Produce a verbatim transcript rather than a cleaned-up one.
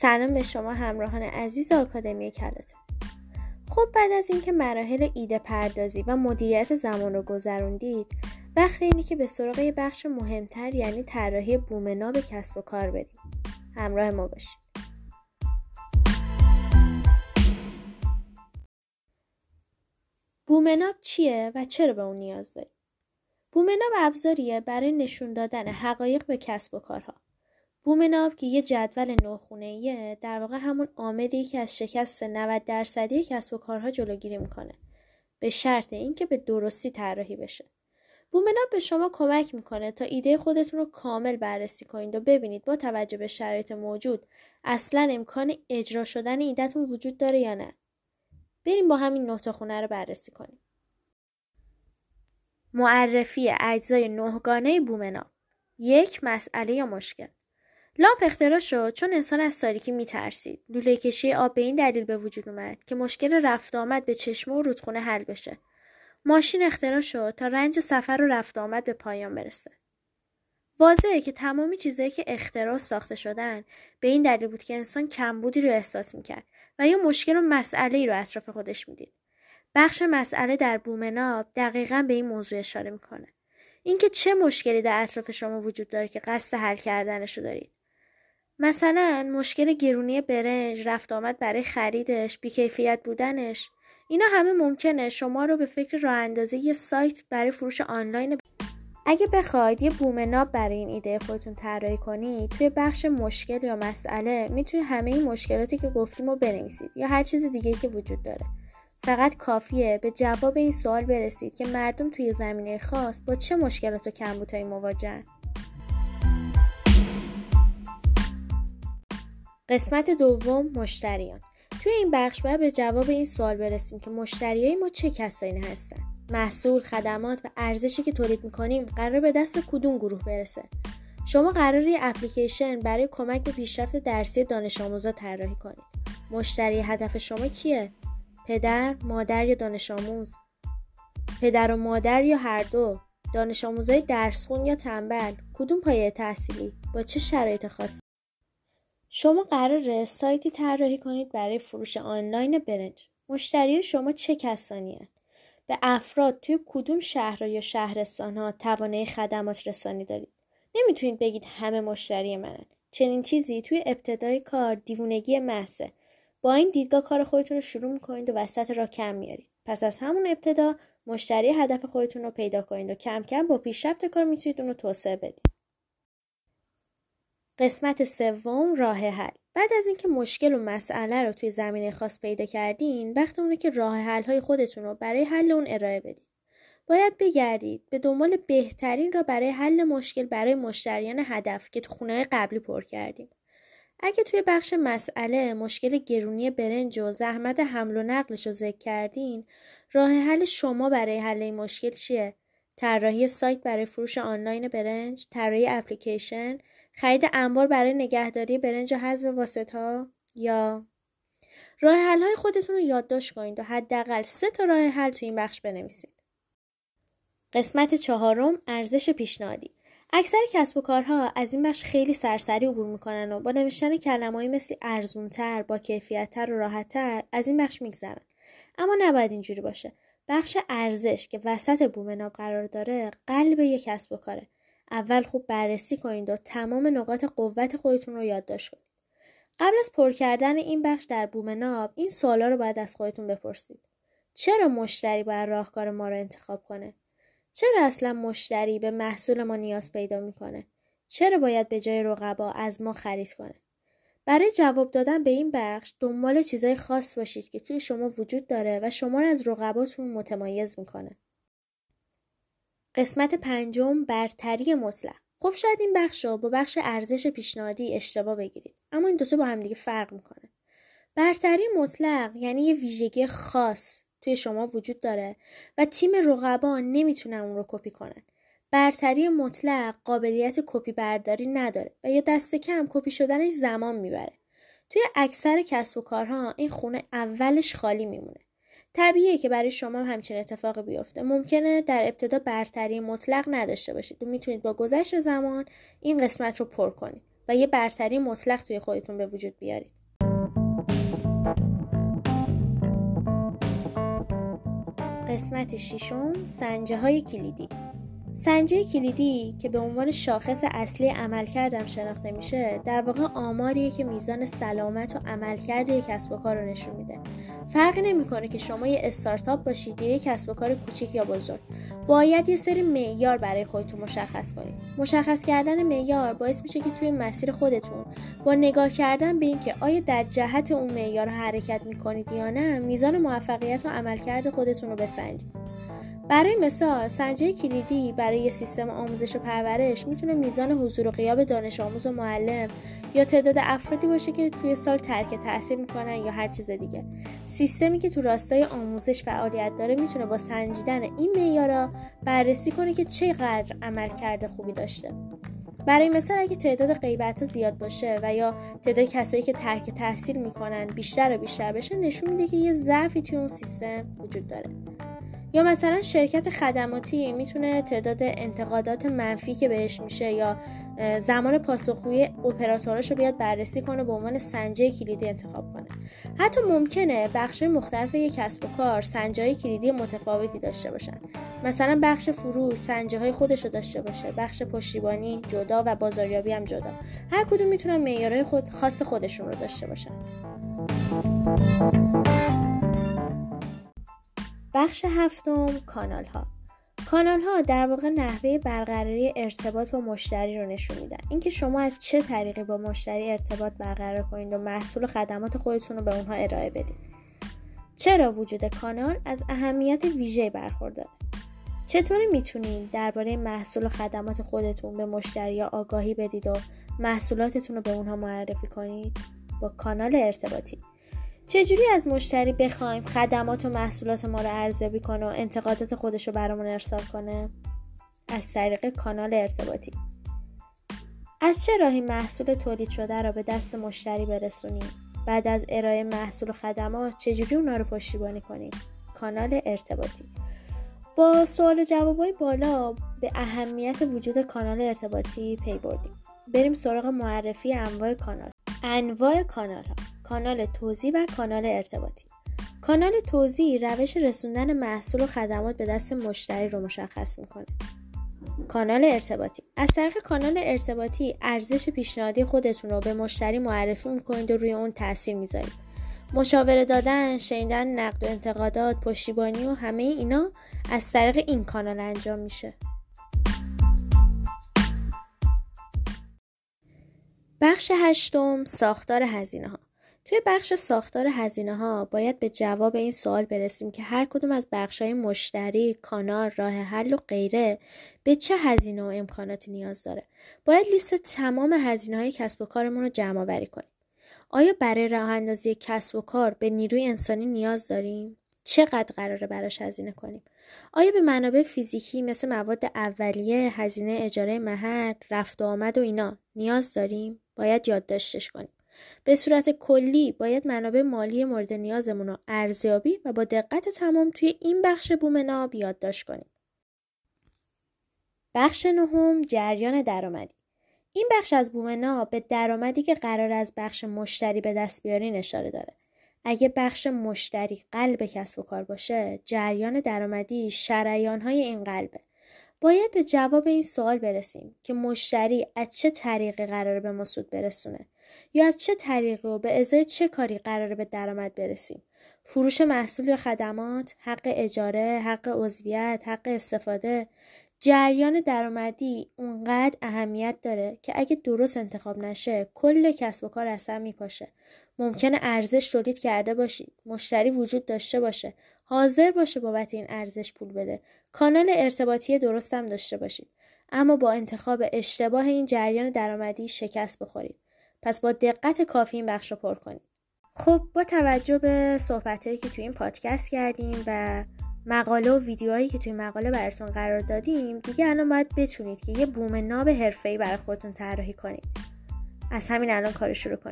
سلام به شما همراهان عزیز آکادمی کلات. خب بعد از اینکه مراحل ایده پردازی و مدیریت زمان رو گذروندید، وقت اینه که به سراغ یه بخش مهمتر، یعنی طراحی بومناب کسب و کار بریم. همراه ما باشید. بومناب چیه و چرا به اون نیاز داریم؟ بومناب ابزاریه برای نشون دادن حقایق به کسب و کارها. بومناب که یه جدول نوخونه‌ایه، در واقع همون عاملی که از شکست نود درصدی کسب و کارها جلوگیری میکنه، به شرط اینکه به درستی طراحی بشه. بومناب به شما کمک میکنه تا ایده خودتون رو کامل بررسی کنید و ببینید با توجه به شرایط موجود اصلاً امکان اجرا شدن ایده‌تون وجود داره یا نه. بریم با همین نقطه خونه رو بررسی کنیم. معرفی اجزای نهگانه بومناب. یک، مسئله یا مشکل. لامپ اختراع شد چون انسان از تاریکی میترسید. لوله کشی آب به این دلیل به وجود اومد که مشکل رفت آمد به چشمه و رودخونه حل بشه. ماشین اختراع شد تا رنج سفر و رفت آمد به پایان برسه. واضحه که تمامی چیزایی که اختراع ساخته شدن به این دلیل بود که انسان کمبودی رو احساس میکرد و یا مشکل و مسئله‌ای رو اطراف خودش میدید. بخش مسئله در بومناب دقیقاً به این موضوع اشاره میکنه. اینکه چه مشکلی در اطراف شما وجود داره که قصد حل کردنش رو دارید. مثلا مشکل گرونی برنج، رفت آمد برای خریدش، بی‌کیفیت بودنش، اینا همه ممکنه شما رو به فکر راه اندازی یه سایت برای فروش آنلاین ب... اگه بخواید یه بومناب برای این ایده خودتون طراحی کنید، توی بخش مشکل یا مسئله میتونید همه این مشکلاتی که گفتیم رو بنویسید یا هر چیز دیگه‌ای که وجود داره. فقط کافیه به جواب این سوال برسید که مردم توی زمینه خاص با چه مشکلات و کمبودهایی مواجهن. قسمت دوم، مشتریان. توی این بخش باید به جواب این سوال برسیم که مشتریای ما چه کسانی هستن؟ محصول، خدمات و ارزشی که تولید می‌کنیم قرار به دست کدوم گروه برسه؟ شما قراره یه اپلیکیشن برای کمک به پیشرفت درسی دانش آموزا طراحی کنید. مشتری هدف شما کیه؟ پدر، مادر یا دانش آموز؟ پدر و مادر یا هر دو؟ دانش آموزای درسخون یا تنبل؟ کدوم پایه تحصیلی؟ با چه شرایط خاصی؟ شما قراره سایتی طراحی کنید برای فروش آنلاین برنج. مشتری شما چه کسانیه؟ به افراد توی کدوم شهر یا شهرستان‌ها توانایی خدمات رسانی دارید؟ نمیتونید بگید همه مشتری منن. چنین چیزی توی ابتدای کار دیوونگی محضه. با این دیدگاه کار خودتون رو شروع میکنید و وسط را کم میارید. پس از همون ابتدا مشتری هدف خودتون رو پیدا کنید و کم کم با پیشرفت کار میتونید اون رو توسعه بدید. قسمت سوم، راه حل. بعد از اینکه مشکل و مسئله رو توی زمینه خاص پیدا کردین، وقت اونه که راه حل‌های خودتون رو برای حل اون ارائه بدید. باید بگردید به دنبال بهترین را برای حل مشکل برای مشتریان هدف که تو خونه‌های قبلی پر کردیم. اگه توی بخش مسئله مشکل گرونی برنج و زحمت حمل و نقلش رو ذکر کردین، راه حل شما برای حل این مشکل چیه؟ طراحی سایت برای فروش آنلاین برنج، طراحی اپلیکیشن، خرید انبار برای نگهداری برنج و حذف واسطه‌ها، یا راه حل‌های خودتون رو یادداشت کنید و حداقل سه تا راه حل تو این بخش بنویسید. قسمت چهارم، ارزش پیشنهادی. اکثر کسب و کارها از این بخش خیلی سرسری عبور می‌کنن و با نوشتن کلمه‌ای مثل ارزان‌تر، با کیفیت‌تر و راحت‌تر از این بخش می‌گذرن. اما نباید اینجوری باشه. بخش ارزش که وسط بومناب قرار داره، قلب یک کسب و کاره. اول خوب بررسی کنید و تمام نقاط قوت خودتون رو یادداشت کنید. قبل از پر کردن این بخش در بومناب، این سوالا رو باید از خودتون بپرسید. چرا مشتری باید راهکار ما رو انتخاب کنه؟ چرا اصلا مشتری به محصول ما نیاز پیدا میکنه؟ چرا باید به جای رقبا از ما خرید کنه؟ برای جواب دادن به این بخش، دنبال چیزای خاص باشید که توی شما وجود داره و شما رو از رقباتون متمایز میکنه. قسمت پنجم، برتری مطلق. خب شاید این بخش رو با بخش ارزش پیشنهادی اشتباه بگیرید، اما این دو تا با هم دیگه فرق میکنه. برتری مطلق یعنی یه ویژگی خاص توی شما وجود داره و تیم رقبا نمیتونن اون رو کپی کنن. برتری مطلق قابلیت کپی برداری نداره و یا دست کم کپی شدنش زمان میبره. توی اکثر کسب و کارها این خونه اولش خالی میمونه. طبیعیه که برای شما هم همچین اتفاقی بیفته. ممکنه در ابتدا برتری مطلق نداشته باشید و میتونید با گذشت زمان این قسمت رو پر کنید. و یه برتری مطلق توی خودتون به وجود بیارید. قسمت ششم، سنجه‌های کلیدی. سنجه کلیدی که به عنوان شاخص اصلی عملکردم شناخته میشه، در واقع آماریه که میزان سلامت و عملکرد یک کسب و کار رو نشون میده. فرق نمیکنه که شما یه استارتاپ باشید یا یک کسب و کار کوچیک یا بزرگ. باید یه سری معیار برای خودتون مشخص کنید. مشخص کردن معیار باعث میشه که توی مسیر خودتون با نگاه کردن به اینکه آیا در جهت اون معیار حرکت میکنید یا نه، میزان موفقیت و عملکرد خودتون رو بسنجید. برای مثال، سنجه کلیدی برای سیستم آموزش و پرورش میتونه میزان حضور و غیاب دانش آموز و معلم یا تعداد افرادی باشه که توی سال ترک تحصیل میکنن یا هر چیز دیگه. سیستمی که تو راستای آموزش فعالیت داره میتونه با سنجیدن این معیارا بررسی کنه که چقدر عملکرد خوبی داشته. برای مثال، اگه تعداد غیبت‌ها زیاد باشه و یا تعداد کسایی که ترک تحصیل میکنن بیشتر و بیشتر بشه، نشون میده که یه ضعفی توی اون سیستم وجود داره. یا مثلا شرکت خدماتی میتونه تعداد انتقادات منفی که بهش میشه یا زمان پاسخگویی اپراتوراشو بیاد بررسی کنه، به عنوان سنجه کلیدی انتخاب کنه. حتی ممکنه بخش‌های مختلف یک کسب و کار سنجه‌های کلیدی متفاوتی داشته باشن. مثلا بخش فروش سنجه‌های خودش رو داشته باشه، بخش پشتیبانی جدا و بازاریابی هم جدا. هر کدوم میتونن معیارهای خود خاص خودشون رو داشته باشن. بخش هفتم، کانال ها. کانال ها در واقع نحوه برقراری ارتباط با مشتری رو نشون میدن. اینکه شما از چه طریقی با مشتری ارتباط برقرار کنید و محصول و خدمات خودتون رو به اونها ارائه بدید. چرا وجود کانال از اهمیت ویژه برخورداره؟ چطور میتونید درباره محصول و خدمات خودتون به مشتری آگاهی بدید و محصولاتتون رو به اونها معرفی کنید؟ با کانال ارتباطی. چجوری از مشتری بخوایم خدمات و محصولات ما رو ارزیابی کنه و انتقادات خودش رو برامون ارسال کنه؟ از طریق کانال ارتباطی. از چه راهی محصول تولید شده رو به دست مشتری برسونیم؟ بعد از ارائه محصول و خدمات چجوری اونا رو پشتیبانی کنیم؟ کانال ارتباطی. با سوال و جوابای بالا به اهمیت وجود کانال ارتباطی پی بردیم. بریم سراغ معرفی انواع کانال. انواع کانال ها: کانال توزیع و کانال ارتباطی. کانال توزیع روش رسوندن محصول و خدمات به دست مشتری رو مشخص میکنه. کانال ارتباطی: از طریق کانال ارتباطی ارزش پیشنهادی خودتون رو به مشتری معرفی میکنید و روی اون تاثیر میذارید. مشاوره دادن، شنیدن نقد و انتقادات، پشتیبانی و همه اینا از طریق این کانال انجام میشه. بخش هشتم، ساختار هزینه ها. توی بخش ساختار هزینه ها باید به جواب این سوال برسیم که هر کدوم از بخش‌های مشتری، کانال، راه حل و غیره به چه هزینه و امکاناتی نیاز داره. باید لیست تمام هزینه‌های کسب و کارمون رو جمع‌آوری کنیم. آیا برای راه اندازی کسب و کار به نیروی انسانی نیاز داریم؟ چقدر قراره براش هزینه کنیم؟ آیا به منابع فیزیکی مثل مواد اولیه، هزینه اجاره محل، رفت و آمد و اینا نیاز داریم؟ باید یادداشتش کنیم. به صورت کلی باید منابع مالی مورد نیازمون رو ارزیابی و با دقت تمام توی این بخش بومناب یادداشت کنیم. بخش نهم، جریان درآمدی. این بخش از بومناب به درآمدی که قرار از بخش مشتری به دست بیارین اشاره داره. اگه بخش مشتری قلب کسب و کار باشه، جریان درآمدی شریان‌های این قلبه. باید به جواب این سوال برسیم که مشتری از چه طریقی قراره به ما سود برسونه، یا از چه طریقی و به ازای چه کاری قراره به درآمد برسیم. فروش محصول یا خدمات، حق اجاره، حق عضویت، حق استفاده. جریان درآمدی اونقدر اهمیت داره که اگه درست انتخاب نشه، کل کسب و کار اثر میپاشه. ممکنه ارزش تولید کرده باشید، مشتری وجود داشته باشه، حاضر باشه بابت این ارزش پول بده، کانال ارتباطی درست هم داشته باشید، اما با انتخاب اشتباه این جریان درآمدی شکست بخورید. پس با دقت کافی این بخش رو پر کنید. خب، با توجه به صحبتایی که توی این پادکست کردیم و مقاله و ویدیوهایی که توی مقاله براتون قرار دادیم، دیگه الان باید بتونید که یه بومناب حرفه‌ای برای خودتون طراحی کنید. از همین الان کارو شروع کنید.